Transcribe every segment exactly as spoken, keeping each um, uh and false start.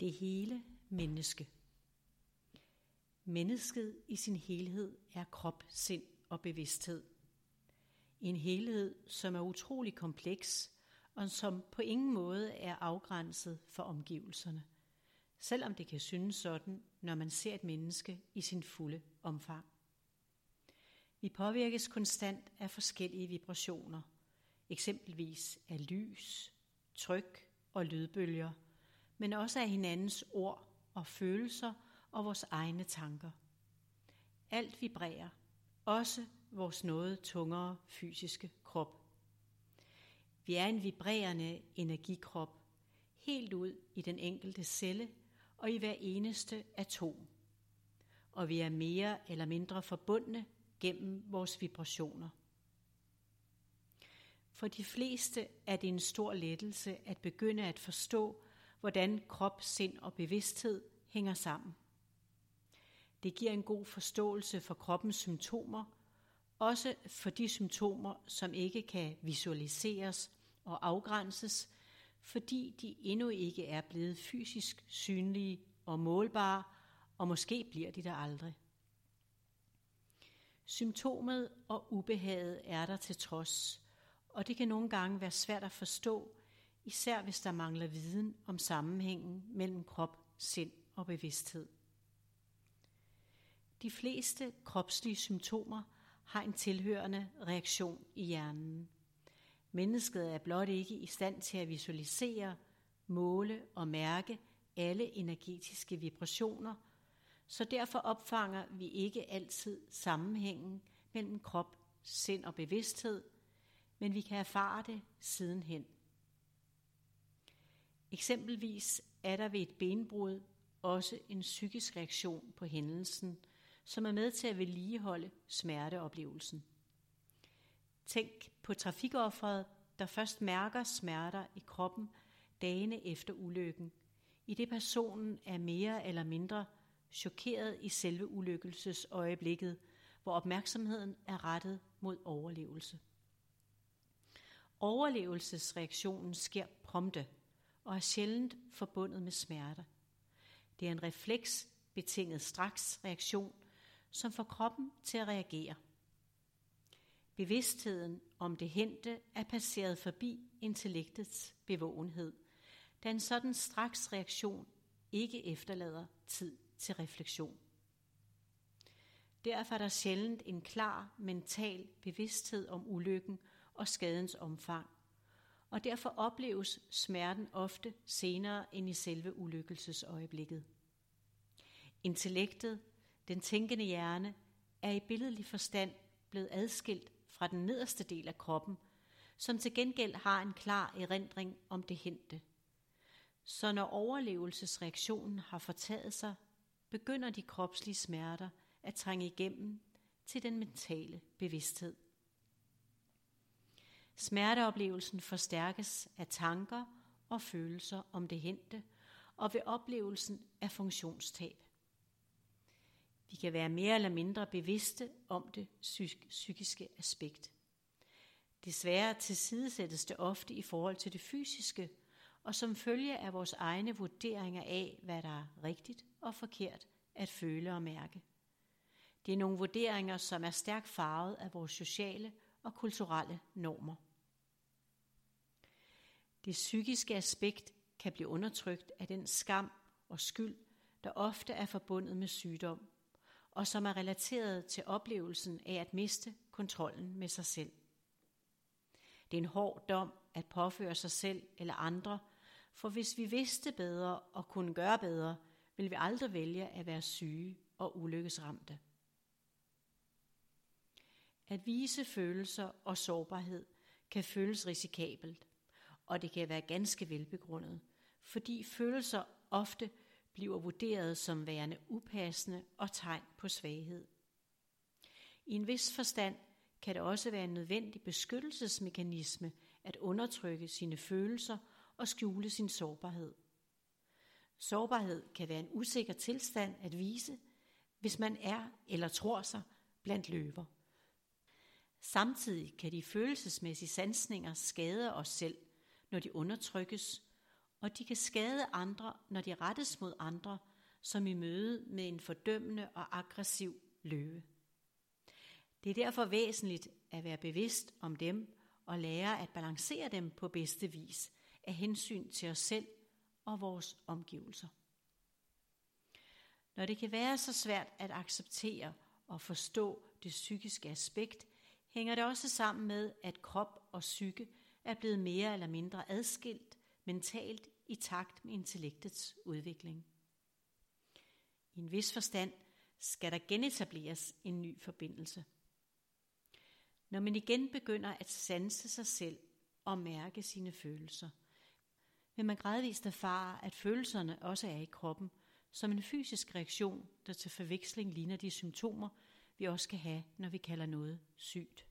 Det hele menneske. Mennesket i sin helhed er krop, sind og bevidsthed. En helhed, som er utrolig kompleks, og som på ingen måde er afgrænset for omgivelserne. Selvom det kan synes sådan, når man ser et menneske i sin fulde omfang. Vi påvirkes konstant af forskellige vibrationer, eksempelvis af lys, tryk og lydbølger, men også af hinandens ord og følelser og vores egne tanker. Alt vibrerer, også vores noget tungere fysiske krop. Vi er en vibrerende energikrop, helt ud i den enkelte celle og i hver eneste atom. Og vi er mere eller mindre forbundne gennem vores vibrationer. For de fleste er det en stor lettelse at begynde at forstå, hvordan krop, sind og bevidsthed hænger sammen. Det giver en god forståelse for kroppens symptomer, også for de symptomer, som ikke kan visualiseres og afgrænses, fordi de endnu ikke er blevet fysisk synlige og målbare, og måske bliver de der aldrig. Symptomet og ubehaget er der til trods, og det kan nogle gange være svært at forstå, især hvis der mangler viden om sammenhængen mellem krop, sind og bevidsthed. De fleste kropslige symptomer har en tilhørende reaktion i hjernen. Mennesket er blot ikke i stand til at visualisere, måle og mærke alle energetiske vibrationer, så derfor opfanger vi ikke altid sammenhængen mellem krop, sind og bevidsthed, men vi kan erfare det sidenhen. Eksempelvis er der ved et benbrud også en psykisk reaktion på hændelsen, som er med til at vedligeholde smerteoplevelsen. Tænk på trafikofferet, der først mærker smerter i kroppen dagene efter ulykken, i det personen er mere eller mindre chokeret i selve ulykkesøjeblikket, hvor opmærksomheden er rettet mod overlevelse. Overlevelsesreaktionen sker prompte og er sjældent forbundet med smerte. Det er en refleks betinget straks reaktion, som får kroppen til at reagere. Bevidstheden om det hændte er passeret forbi intellektets bevågenhed, da en sådan straks reaktion ikke efterlader tid til refleksion. Derfor er der sjældent en klar mental bevidsthed om ulykken og skadens omfang, og derfor opleves smerten ofte senere end i selve ulykkesøjeblikket. Intellektet, den tænkende hjerne, er i billedlig forstand blevet adskilt fra den nederste del af kroppen, som til gengæld har en klar erindring om det hændte. Så når overlevelsesreaktionen har fortaget sig, begynder de kropslige smerter at trænge igennem til den mentale bevidsthed. Smerteoplevelsen forstærkes af tanker og følelser om det hændte, og ved oplevelsen af funktionstab. Vi kan være mere eller mindre bevidste om det psykiske aspekt. Desværre tilsidesættes det ofte i forhold til det fysiske, og som følge af vores egne vurderinger af, hvad der er rigtigt og forkert at føle og mærke. Det er nogle vurderinger, som er stærkt farvet af vores sociale og kulturelle normer. Det psykiske aspekt kan blive undertrykt af den skam og skyld, der ofte er forbundet med sygdom, og som er relateret til oplevelsen af at miste kontrollen med sig selv. Det er en hård dom at påføre sig selv eller andre, for hvis vi vidste bedre og kunne gøre bedre, ville vi aldrig vælge at være syge og ulykkesramte. At vise følelser og sårbarhed kan føles risikabelt, og det kan være ganske velbegrundet, fordi følelser ofte bliver vurderet som værende upassende og tegn på svaghed. I en vis forstand kan det også være en nødvendig beskyttelsesmekanisme at undertrykke sine følelser og skjule sin sårbarhed. Sårbarhed kan være en usikker tilstand at vise, hvis man er eller tror sig blandt løver. Samtidig kan de følelsesmæssige sansninger skade os selv, når de undertrykkes, og de kan skade andre, når de rettes mod andre, som i møde med en fordømmende og aggressiv løve. Det er derfor væsentligt at være bevidst om dem og lære at balancere dem på bedste vis af hensyn til os selv og vores omgivelser. Når det kan være så svært at acceptere og forstå det psykiske aspekt, hænger det også sammen med, at krop og psyke er blevet mere eller mindre adskilt mentalt i takt med intellektets udvikling. I en vis forstand skal der genetableres en ny forbindelse. Når man igen begynder at sanse sig selv og mærke sine følelser, vil man gradvist erfare, at følelserne også er i kroppen, som en fysisk reaktion, der til forveksling ligner de symptomer, vi også kan have, når vi kalder noget sygt.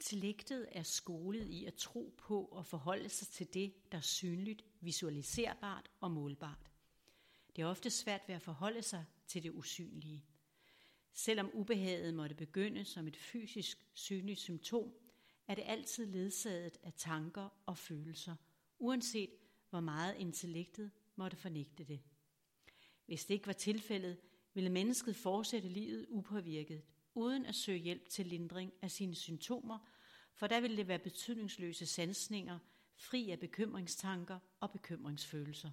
Intellektet er skolet i at tro på og forholde sig til det, der er synligt, visualiserbart og målbart. Det er ofte svært ved at forholde sig til det usynlige. Selvom ubehaget måtte begynde som et fysisk synligt symptom, er det altid ledsaget af tanker og følelser, uanset hvor meget intellektet måtte fornægte det. Hvis det ikke var tilfældet, ville mennesket fortsætte livet upåvirket, uden at søge hjælp til lindring af sine symptomer, for der vil det være betydningsløse sansninger, fri af bekymringstanker og bekymringsfølelser.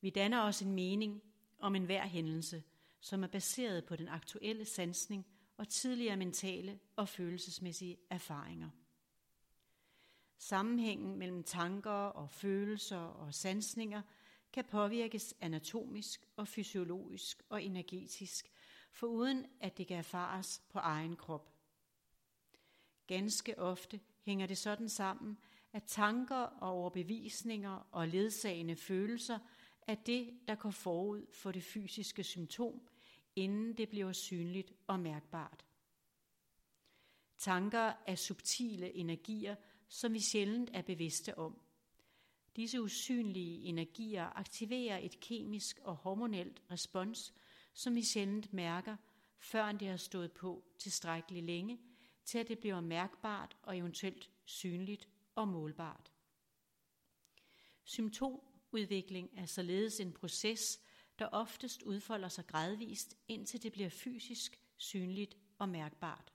Vi danner også en mening om enhver hændelse, som er baseret på den aktuelle sansning og tidligere mentale og følelsesmæssige erfaringer. Sammenhængen mellem tanker og følelser og sansninger kan påvirkes anatomisk og fysiologisk og energetisk, foruden at det kan erfares på egen krop. Ganske ofte hænger det sådan sammen, at tanker og overbevisninger og ledsagende følelser er det, der går forud for det fysiske symptom, inden det bliver synligt og mærkbart. Tanker er subtile energier, som vi sjældent er bevidste om. Disse usynlige energier aktiverer et kemisk og hormonelt respons, som vi sjældent mærker, før det har stået på tilstrækkeligt længe, til at det bliver mærkbart og eventuelt synligt og målbart. Symptomudvikling er således en proces, der oftest udfolder sig gradvist, indtil det bliver fysisk, synligt og mærkbart.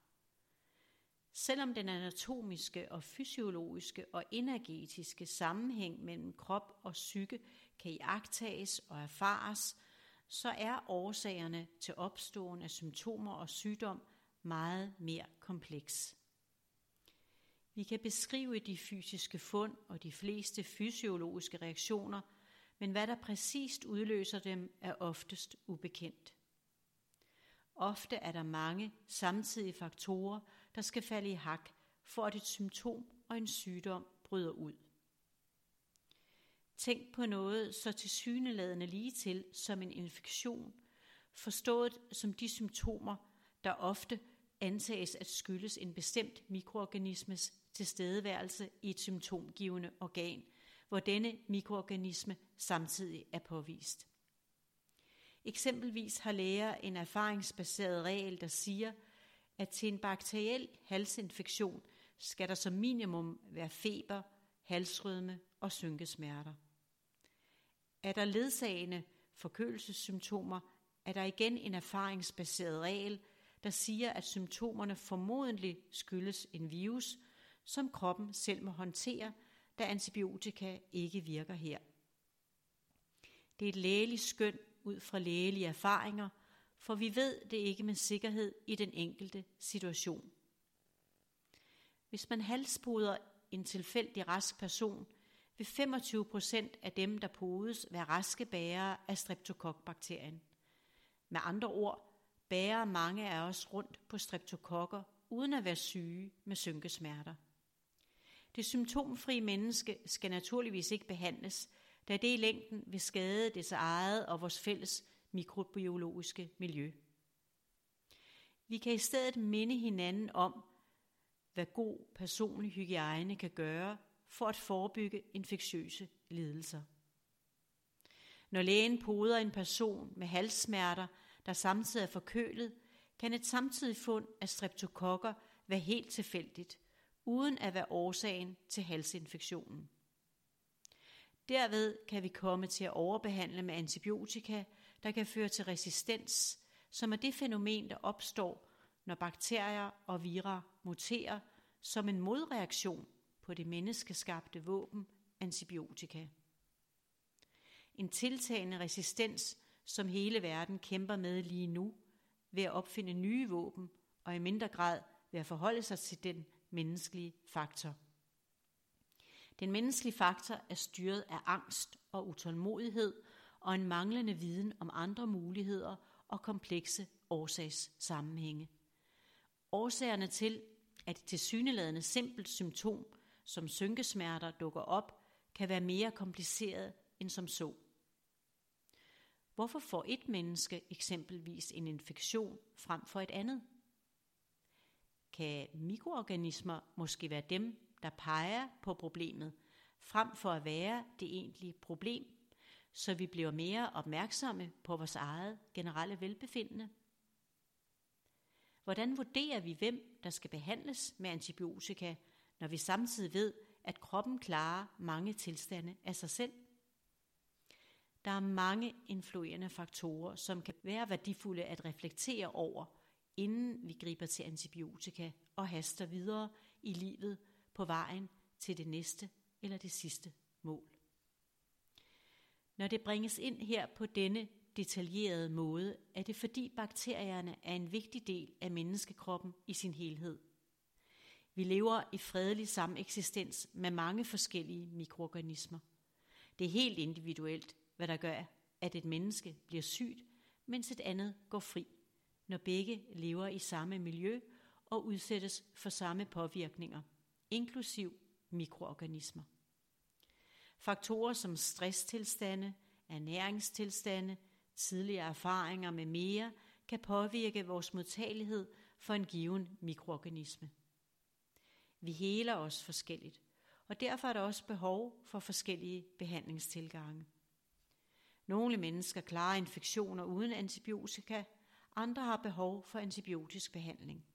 Selvom den anatomiske og fysiologiske og energetiske sammenhæng mellem krop og psyke kan iagttages og erfares, så er årsagerne til opståen af symptomer og sygdom meget mere kompleks. Vi kan beskrive de fysiske fund og de fleste fysiologiske reaktioner, men hvad der præcist udløser dem, er oftest ubekendt. Ofte er der mange samtidige faktorer, der skal falde i hak, for at et symptom og en sygdom bryder ud. Tænk på noget så tilsyneladende ligetil som en infektion, forstået som de symptomer, der ofte antages at skyldes en bestemt mikroorganismes tilstedeværelse i et symptomgivende organ, hvor denne mikroorganisme samtidig er påvist. Eksempelvis har læger en erfaringsbaseret regel, der siger, at til en bakteriel halsinfektion skal der som minimum være feber, halsrødme og synkesmerter. Er der ledsagende forkølelsessymptomer, er der igen en erfaringsbaseret regel, der siger, at symptomerne formodentlig skyldes en virus, som kroppen selv må håndtere, da antibiotika ikke virker her. Det er et lægeligt skøn ud fra lægelige erfaringer, for vi ved det ikke med sikkerhed i den enkelte situation. Hvis man halspoder en tilfældig rask person, vil femogtyve procent af dem, der podes, være raske bærere af streptokokbakterien. Med andre ord bærer mange af os rundt på streptokokker, uden at være syge med synkesmerter. Det symptomfrie menneske skal naturligvis ikke behandles, da det i længden vil skade dets eget og vores fælles mikrobiologiske miljø. Vi kan i stedet minde hinanden om, hvad god personlig hygiejne kan gøre for at forebygge infektiøse lidelser. Når lægen poder en person med halssmerter, der samtidig er forkølet, kan et samtidigt fund af streptokokker være helt tilfældigt, uden at være årsagen til halsinfektionen. Derved kan vi komme til at overbehandle med antibiotika, der kan føre til resistens, som er det fænomen, der opstår, når bakterier og vira muterer som en modreaktion på det menneskeskabte våben antibiotika. En tiltagende resistens, som hele verden kæmper med lige nu, ved at opfinde nye våben og i mindre grad ved at forholde sig til den menneskelige faktor. Den menneskelige faktor er styret af angst og utålmodighed og en manglende viden om andre muligheder og komplekse årsagssammenhænge. Årsagerne til, at et tilsyneladende simpelt symptom som synkesmerter dukker op, kan være mere kompliceret end som så. Hvorfor får et menneske eksempelvis en infektion frem for et andet? Kan mikroorganismer måske være dem, der peger på problemet, frem for at være det egentlige problem, så vi bliver mere opmærksomme på vores eget generelle velbefindende? Hvordan vurderer vi, hvem der skal behandles med antibiotika, når vi samtidig ved, at kroppen klarer mange tilstande af sig selv? Der er mange influerende faktorer, som kan være værdifulde at reflektere over, inden vi griber til antibiotika og haster videre i livet på vejen til det næste eller det sidste mål. Når det bringes ind her på denne detaljerede måde, er det fordi bakterierne er en vigtig del af menneskekroppen i sin helhed. Vi lever i fredelig sameksistens med mange forskellige mikroorganismer. Det er helt individuelt, hvad der gør, at et menneske bliver sygt, mens et andet går fri, når begge lever i samme miljø og udsættes for samme påvirkninger, inklusiv mikroorganismer. Faktorer som stresstilstande, ernæringstilstande, tidligere erfaringer med mere, kan påvirke vores modtagelighed for en given mikroorganisme. Vi heler os forskelligt, og derfor er der også behov for forskellige behandlingstilgange. Nogle mennesker klarer infektioner uden antibiotika, andre har behov for antibiotisk behandling.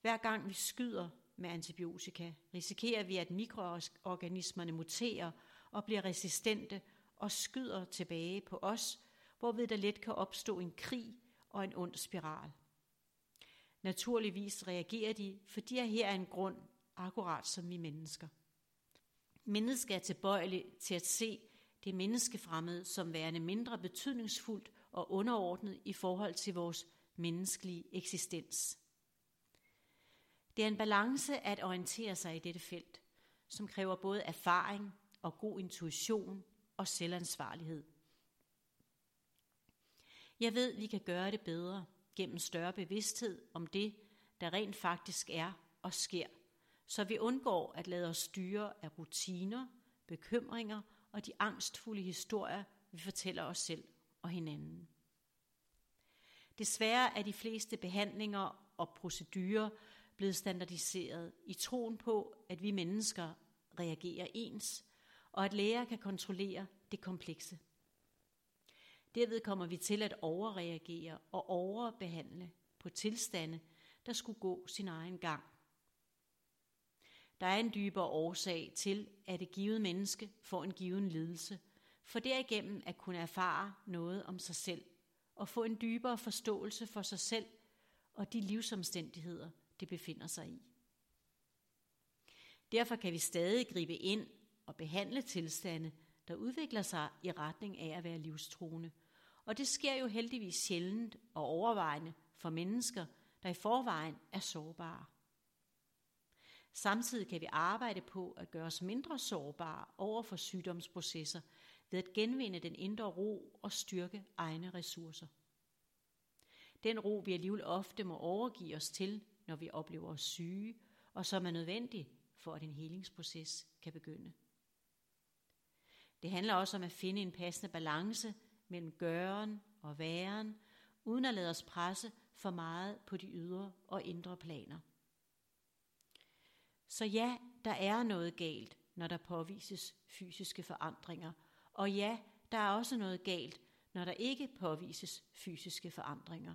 Hver gang vi skyder med antibiotika, risikerer vi, at mikroorganismerne muterer og bliver resistente og skyder tilbage på os, hvorved der let kan opstå en krig og en ond spiral. Naturligvis reagerer de, fordi de her er en grund, akkurat som vi mennesker. Mennesket er tilbøjeligt til at se det menneskefremmede som værende mindre betydningsfuldt og underordnet i forhold til vores menneskelige eksistens. Det er en balance at orientere sig i dette felt, som kræver både erfaring og god intuition og selvansvarlighed. Jeg ved, vi kan gøre det bedre gennem større bevidsthed om det, der rent faktisk er og sker, så vi undgår at lade os styre af rutiner, bekymringer og de angstfulde historier, vi fortæller os selv og hinanden. Desværre er de fleste behandlinger og procedurer blevet standardiseret i troen på, at vi mennesker reagerer ens, og at læger kan kontrollere det komplekse. Derved kommer vi til at overreagere og overbehandle på tilstande, der skulle gå sin egen gang. Der er en dybere årsag til, at et givet menneske får en given lidelse, for derigennem at kunne erfare noget om sig selv, og få en dybere forståelse for sig selv og de livsomstændigheder, det befinder sig i. Derfor kan vi stadig gribe ind og behandle tilstande, der udvikler sig i retning af at være livstruende. Og det sker jo heldigvis sjældent og overvejende for mennesker, der i forvejen er sårbare. Samtidig kan vi arbejde på at gøre os mindre sårbare over for sygdomsprocesser ved at genvinde den indre ro og styrke egne ressourcer. Den ro, vi alligevel ofte må overgive os til, når vi oplever os syge, og som er nødvendig for, at en helingsproces kan begynde. Det handler også om at finde en passende balance mellem gøren og væren, uden at lade os presse for meget på de ydre og indre planer. Så ja, der er noget galt, når der påvises fysiske forandringer, og ja, der er også noget galt, når der ikke påvises fysiske forandringer,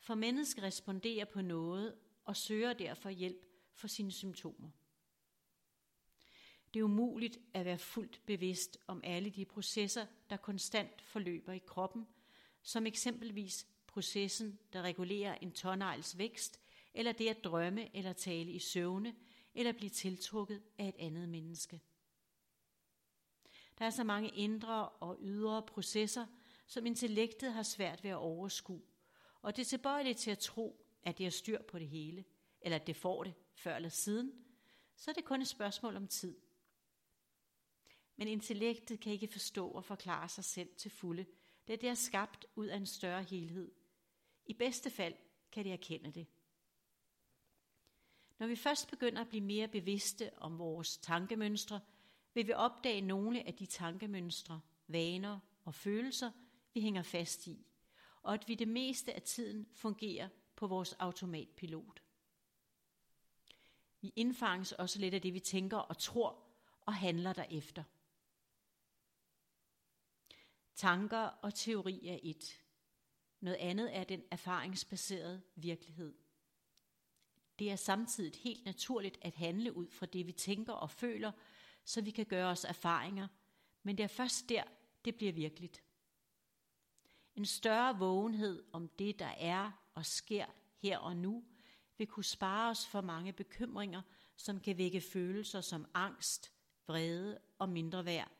for mennesker responderer på noget og søger derfor hjælp for sine symptomer. Det er umuligt at være fuldt bevidst om alle de processer, der konstant forløber i kroppen, som eksempelvis processen, der regulerer en tånegls vækst, eller det at drømme eller tale i søvne, eller blive tiltrukket af et andet menneske. Der er så mange indre og ydre processer, som intellektet har svært ved at overskue, og det er tilbøjeligt til at tro, at det har styr på det hele, eller at det får det før eller siden, så er det kun et spørgsmål om tid. Men intellektet kan ikke forstå og forklare sig selv til fulde, da det er skabt ud af en større helhed. I bedste fald kan det erkende det. Når vi først begynder at blive mere bevidste om vores tankemønstre, vil vi opdage nogle af de tankemønstre, vaner og følelser, vi hænger fast i, og at vi det meste af tiden fungerer på vores automatpilot. Vi indfanges også lidt af det, vi tænker og tror og handler derefter. Tanker og teori er et. Noget andet er den erfaringsbaserede virkelighed. Det er samtidig helt naturligt at handle ud fra det, vi tænker og føler, så vi kan gøre os erfaringer, men det er først der, det bliver virkeligt. En større vågenhed om det, der er og sker her og nu, vil kunne spare os for mange bekymringer, som kan vække følelser som angst, vrede og mindre værd,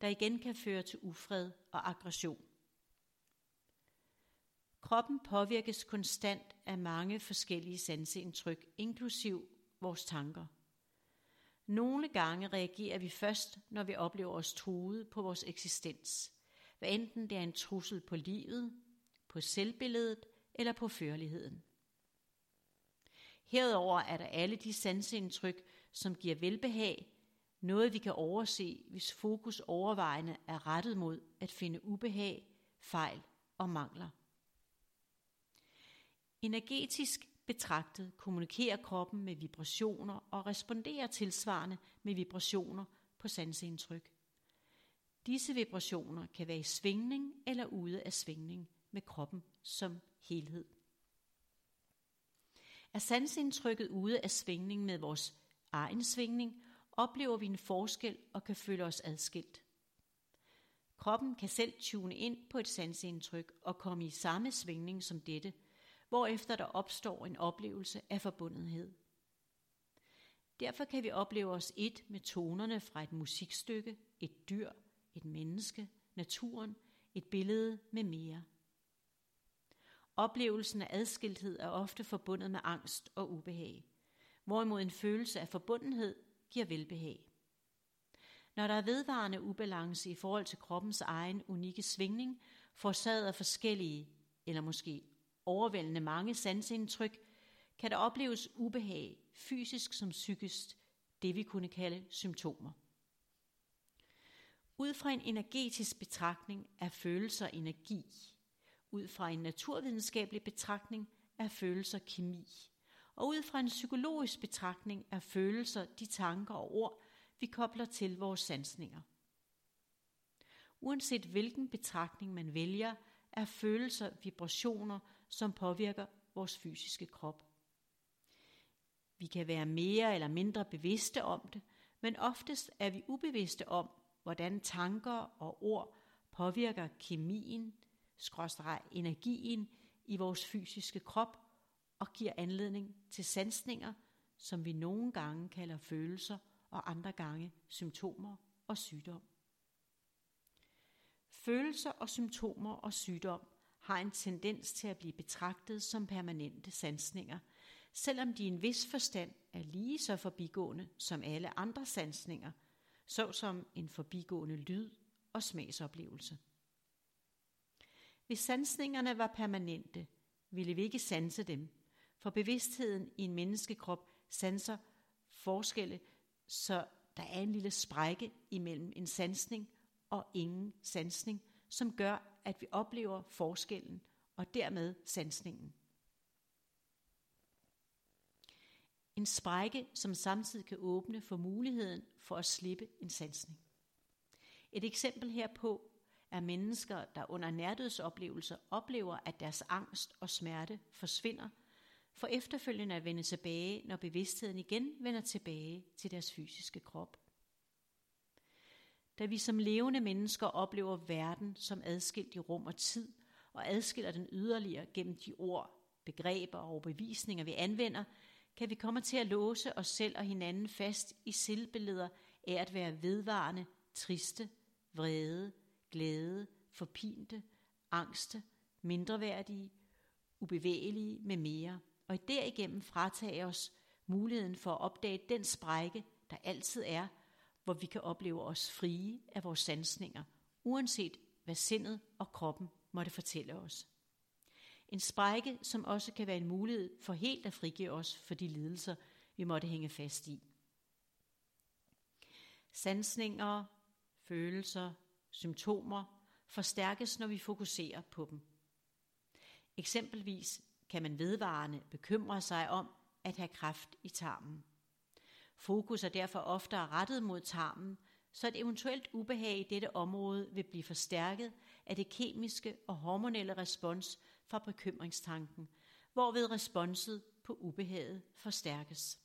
der igen kan føre til ufred og aggression. Kroppen påvirkes konstant af mange forskellige sanseindtryk, inklusiv vores tanker. Nogle gange reagerer vi først, når vi oplever os truet på vores eksistens, hvad enten det er en trussel på livet, på selvbilledet eller på førligheden. Herudover er der alle de sanseindtryk, som giver velbehag, noget vi kan overse, hvis fokus overvejende er rettet mod at finde ubehag, fejl og mangler. Energetisk betragtet kommunikerer kroppen med vibrationer og responderer tilsvarende med vibrationer på sanseindtryk. Disse vibrationer kan være i svingning eller ude af svingning med kroppen som helhed. Er sanseindtrykket ude af svingning med vores egen svingning, oplever vi en forskel og kan føle os adskilt. Kroppen kan selv tune ind på et sanseindtryk og komme i samme svingning som dette, hvorefter der opstår en oplevelse af forbundethed. Derfor kan vi opleve os et med tonerne fra et musikstykke, et dyr, et menneske, naturen, et billede med mere. Oplevelsen af adskilthed er ofte forbundet med angst og ubehag, hvorimod en følelse af forbundenhed giver velbehag. Når der er vedvarende ubalance i forhold til kroppens egen unikke svingning, forårsaget af forskellige eller måske overvældende mange sanseindtryk, kan der opleves ubehag, fysisk som psykisk, det vi kunne kalde symptomer. Ud fra en energetisk betragtning er følelser energi. Ud fra en naturvidenskabelig betragtning er følelser kemi. Og ud fra en psykologisk betragtning er følelser de tanker og ord, vi kobler til vores sansninger. Uanset hvilken betragtning man vælger, er følelser vibrationer, som påvirker vores fysiske krop. Vi kan være mere eller mindre bevidste om det, men oftest er vi ubevidste om, hvordan tanker og ord påvirker kemien, skråstreg energien i vores fysiske krop og giver anledning til sansninger, som vi nogle gange kalder følelser og andre gange symptomer og sygdom. Følelser og symptomer og sygdom har en tendens til at blive betragtet som permanente sansninger, selvom de i en vis forstand er lige så forbigående som alle andre sansninger, såsom en forbigående lyd og smagsoplevelse. Hvis sansningerne var permanente, ville vi ikke sanse dem, for bevidstheden i en menneskekrop sanser forskelle, så der er en lille sprække imellem en sansning og ingen sansning, som gør, at vi oplever forskellen og dermed sansningen. En sprække, som samtidig kan åbne for muligheden for at slippe en sansning. Et eksempel herpå er mennesker, der under nærdødsoplevelser oplever, at deres angst og smerte forsvinder, for efterfølgende at vende tilbage, når bevidstheden igen vender tilbage til deres fysiske krop. Da vi som levende mennesker oplever verden som adskilt i rum og tid, og adskiller den yderligere gennem de ord, begreber og overbevisninger, vi anvender, kan vi komme til at låse os selv og hinanden fast i selvbilleder af at være vedvarende, triste, vrede, glæde, forpinte, angste, mindreværdige, ubevægelige med mere, og derigennem fratage os muligheden for at opdage den sprække, der altid er, hvor vi kan opleve os frie af vores sansninger, uanset hvad sindet og kroppen måtte fortælle os. En sprække, som også kan være en mulighed for helt at frigive os for de lidelser, vi måtte hænge fast i. Sansninger, følelser, symptomer forstærkes, når vi fokuserer på dem. Eksempelvis kan man vedvarende bekymre sig om at have kræft i tarmen. Fokus er derfor oftere rettet mod tarmen, så et eventuelt ubehag i dette område vil blive forstærket af det kemiske og hormonelle respons fra bekymringstanken, hvorved responset på ubehaget forstærkes.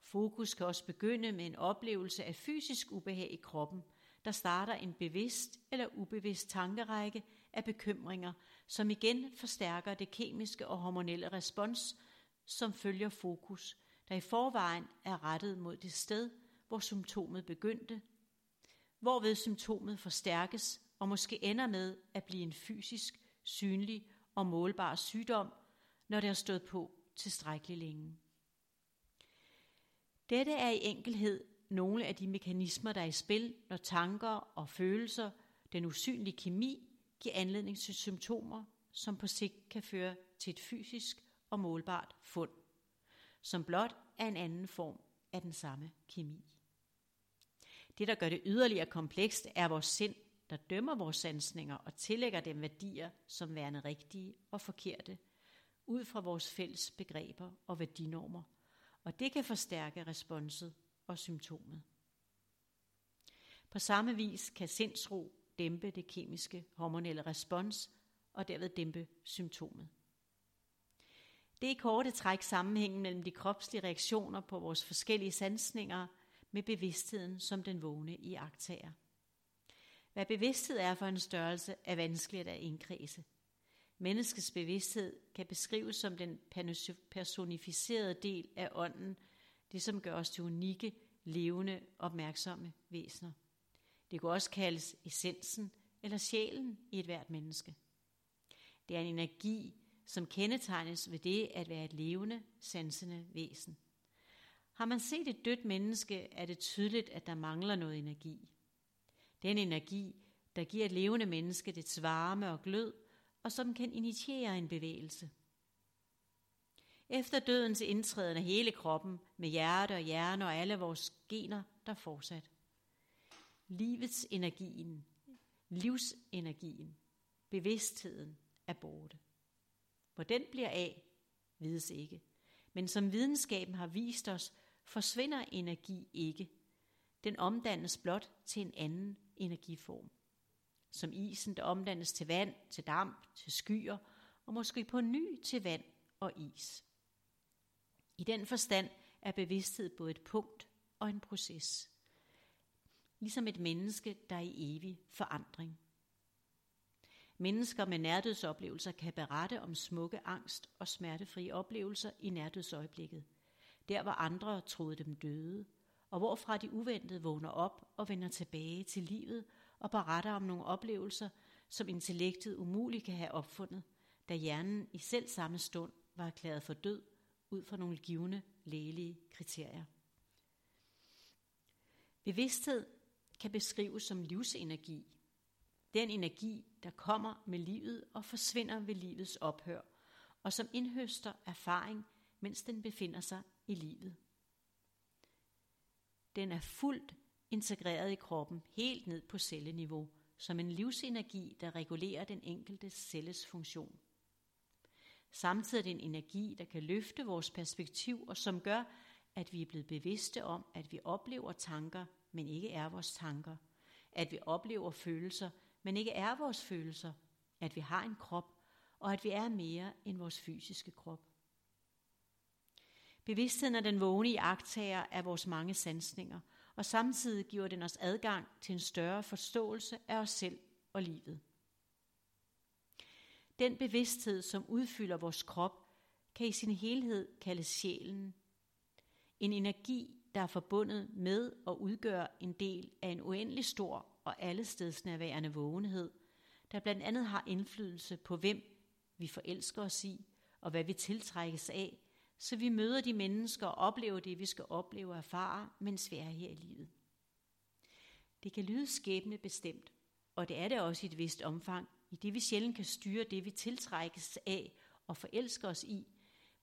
Fokus kan også begynde med en oplevelse af fysisk ubehag i kroppen, der starter en bevidst eller ubevidst tankerække af bekymringer, som igen forstærker det kemiske og hormonelle respons, som følger fokus, der i forvejen er rettet mod det sted, hvor symptomet begyndte, hvorved symptomet forstærkes og måske ender med at blive en fysisk, synlig og målbar sygdom, når det har stået på tilstrækkeligt længe. Dette er i enkelhed nogle af de mekanismer, der er i spil, når tanker og følelser, den usynlige kemi, giver anledning til symptomer, som på sigt kan føre til et fysisk og målbart fund, som blot er en anden form af den samme kemi. Det, der gør det yderligere komplekst, er vores sind, der dømmer vores sansninger og tillægger dem værdier som værende rigtige og forkerte, ud fra vores fælles begreber og værdinormer, og det kan forstærke responset og symptomet. På samme vis kan sindsro dæmpe det kemiske hormonelle respons og derved dæmpe symptomet. Det er i korte træk sammenhængen mellem de kropslige reaktioner på vores forskellige sansninger med bevidstheden som den vågne iagttager. Hvad bevidsthed er for en størrelse, er vanskeligt at indkredse. Menneskets bevidsthed kan beskrives som den personificerede del af ånden, det som gør os til unikke, levende, opmærksomme væsener. Det kunne også kaldes essensen eller sjælen i ethvert menneske. Det er en energi, som kendetegnes ved det at være et levende, sansende væsen. Har man set et dødt menneske, er det tydeligt, at der mangler noget energi. Den energi, der giver et levende menneske dets varme og glød, og som kan initiere en bevægelse. Efter dødens indtræden af hele kroppen, med hjerte og hjerne og alle vores gener, der fortsat. Livets energien, livsenergien, bevidstheden er borte. Hvor den bliver af, vides ikke. Men som videnskaben har vist os, forsvinder energi ikke. Den omdannes blot til en anden energiform. Som isen, der omdannes til vand, til damp, til skyer, og måske på ny til vand og is. I den forstand er bevidsthed både et punkt og en proces. Ligesom et menneske, der er i evig forandring. Mennesker med nærdødsoplevelser kan berette om smukke, angst og smertefrie oplevelser i nærdødsøjeblikket. Der hvor andre troede dem døde, og hvorfra de uventet vågner op og vender tilbage til livet og beretter om nogle oplevelser, som intellektet umuligt kan have opfundet, da hjernen i selv samme stund var erklæret for død ud fra nogle givne lægelige kriterier. Bevidsthed kan beskrives som livsenergi. Den energi, der kommer med livet og forsvinder ved livets ophør, og som indhøster erfaring, mens den befinder sig i livet. Den er fuldt integreret i kroppen, helt ned på celleniveau, som en livsenergi, der regulerer den enkelte celles funktion. Samtidig er det en energi, der kan løfte vores perspektiv, og som gør, at vi er blevet bevidste om, at vi oplever tanker, men ikke er vores tanker. At vi oplever følelser, men ikke er vores følelser. At vi har en krop, og at vi er mere end vores fysiske krop. Bevidstheden er den vågne iagttager af vores mange sansninger, og samtidig giver den os adgang til en større forståelse af os selv og livet. Den bevidsthed, som udfylder vores krop, kan i sin helhed kaldes sjælen. En energi, der er forbundet med og udgør en del af en uendelig stor og allestedsnærværende vågenhed, der blandt andet har indflydelse på, hvem vi forelsker os i og hvad vi tiltrækkes af, så vi møder de mennesker og oplever det, vi skal opleve og erfare, mens vi er her i livet. Det kan lyde skæbnebestemt, og det er det også i et vist omfang, i det vi sjældent kan styre det, vi tiltrækkes af og forelsker os i,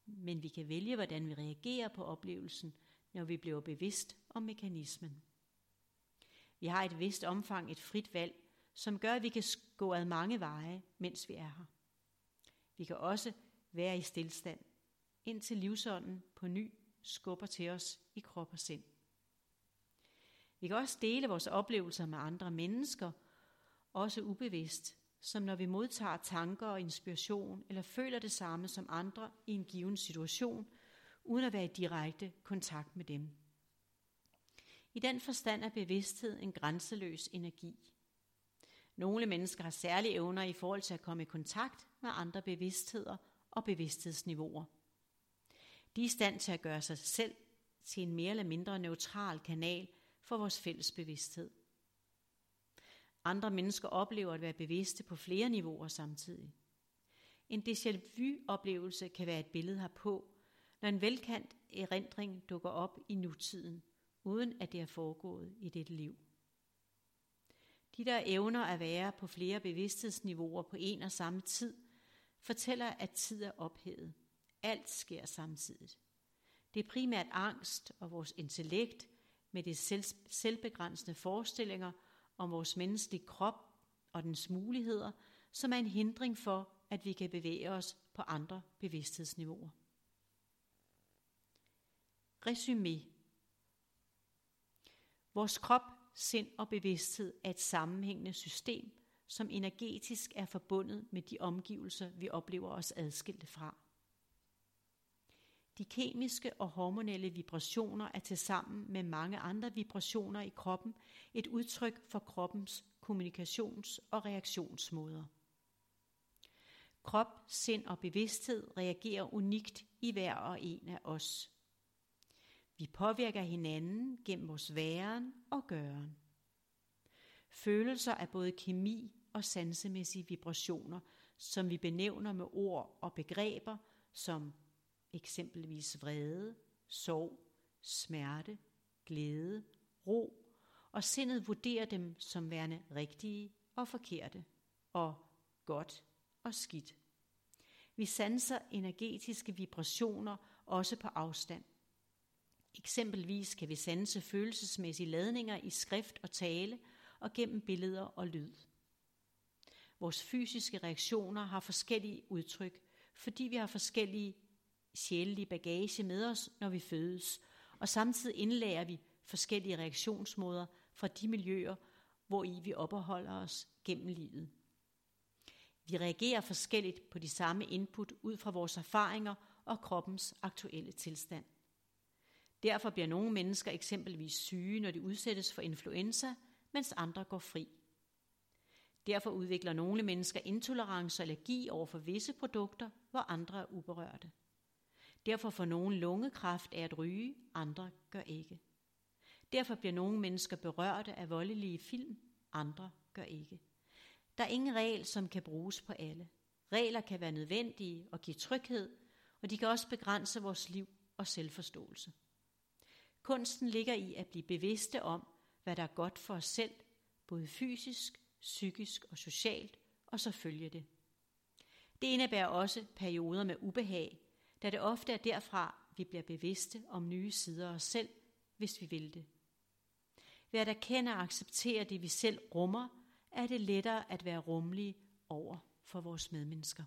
men vi kan vælge, hvordan vi reagerer på oplevelsen, når vi bliver bevidst om mekanismen. Vi har et vist omfang et frit valg, som gør, at vi kan gå ad mange veje, mens vi er her. Vi kan også være i stilstand, indtil livsånden på ny skubber til os i krop og sind. Vi kan også dele vores oplevelser med andre mennesker, også ubevidst, som når vi modtager tanker og inspiration, eller føler det samme som andre i en given situation, uden at være i direkte kontakt med dem. I den forstand er bevidsthed en grænseløs energi. Nogle mennesker har særlige evner i forhold til at komme i kontakt med andre bevidstheder og bevidsthedsniveauer. De er i stand til at gøre sig selv til en mere eller mindre neutral kanal for vores fælles bevidsthed. Andre mennesker oplever at være bevidste på flere niveauer samtidig. En déjà vu-oplevelse kan være et billede herpå, når en velkendt erindring dukker op i nutiden, uden at det er foregået i dette liv. De, der evner at være på flere bevidsthedsniveauer på en og samme tid, fortæller, at tid er ophævet. Alt sker samtidig. Det er primært angst og vores intellekt med de selvbegrænsende forestillinger om vores menneskelige krop og dens muligheder, som er en hindring for, at vi kan bevæge os på andre bevidsthedsniveauer. Resumé. Vores krop, sind og bevidsthed er et sammenhængende system, som energetisk er forbundet med de omgivelser, vi oplever os adskilte fra. De kemiske og hormonelle vibrationer er tilsammen med mange andre vibrationer i kroppen et udtryk for kroppens kommunikations- og reaktionsmåder. Krop, sind og bevidsthed reagerer unikt i hver og en af os. Vi påvirker hinanden gennem vores væren og gøren. Følelser er både kemi og sansemæssige vibrationer, som vi benævner med ord og begreber som eksempelvis vrede, sorg, smerte, glæde, ro, og sindet vurderer dem som værende rigtige og forkerte, og godt og skidt. Vi sanser energetiske vibrationer også på afstand. Eksempelvis kan vi sanse følelsesmæssige ladninger i skrift og tale, og gennem billeder og lyd. Vores fysiske reaktioner har forskellige udtryk, fordi vi har forskellige sjælelige bagage med os, når vi fødes, og samtidig indlærer vi forskellige reaktionsmåder fra de miljøer, hvor i vi opholder os gennem livet. Vi reagerer forskelligt på de samme input ud fra vores erfaringer og kroppens aktuelle tilstand. Derfor bliver nogle mennesker eksempelvis syge, når de udsættes for influenza, mens andre går fri. Derfor udvikler nogle mennesker intolerance og allergi over for visse produkter, hvor andre er uberørte. Derfor får nogle lungekræft af at ryge, andre gør ikke. Derfor bliver nogle mennesker berørte af voldelige film, andre gør ikke. Der er ingen regel, som kan bruges på alle. Regler kan være nødvendige og give tryghed, og de kan også begrænse vores liv og selvforståelse. Kunsten ligger i at blive bevidste om, hvad der er godt for os selv, både fysisk, psykisk og socialt, og så følge det. Det indebærer også perioder med ubehag, da det ofte er derfra, vi bliver bevidste om nye sider af os selv, hvis vi vil det. Ved at erkende og acceptere det, vi selv rummer, er det lettere at være rummelige over for vores medmennesker.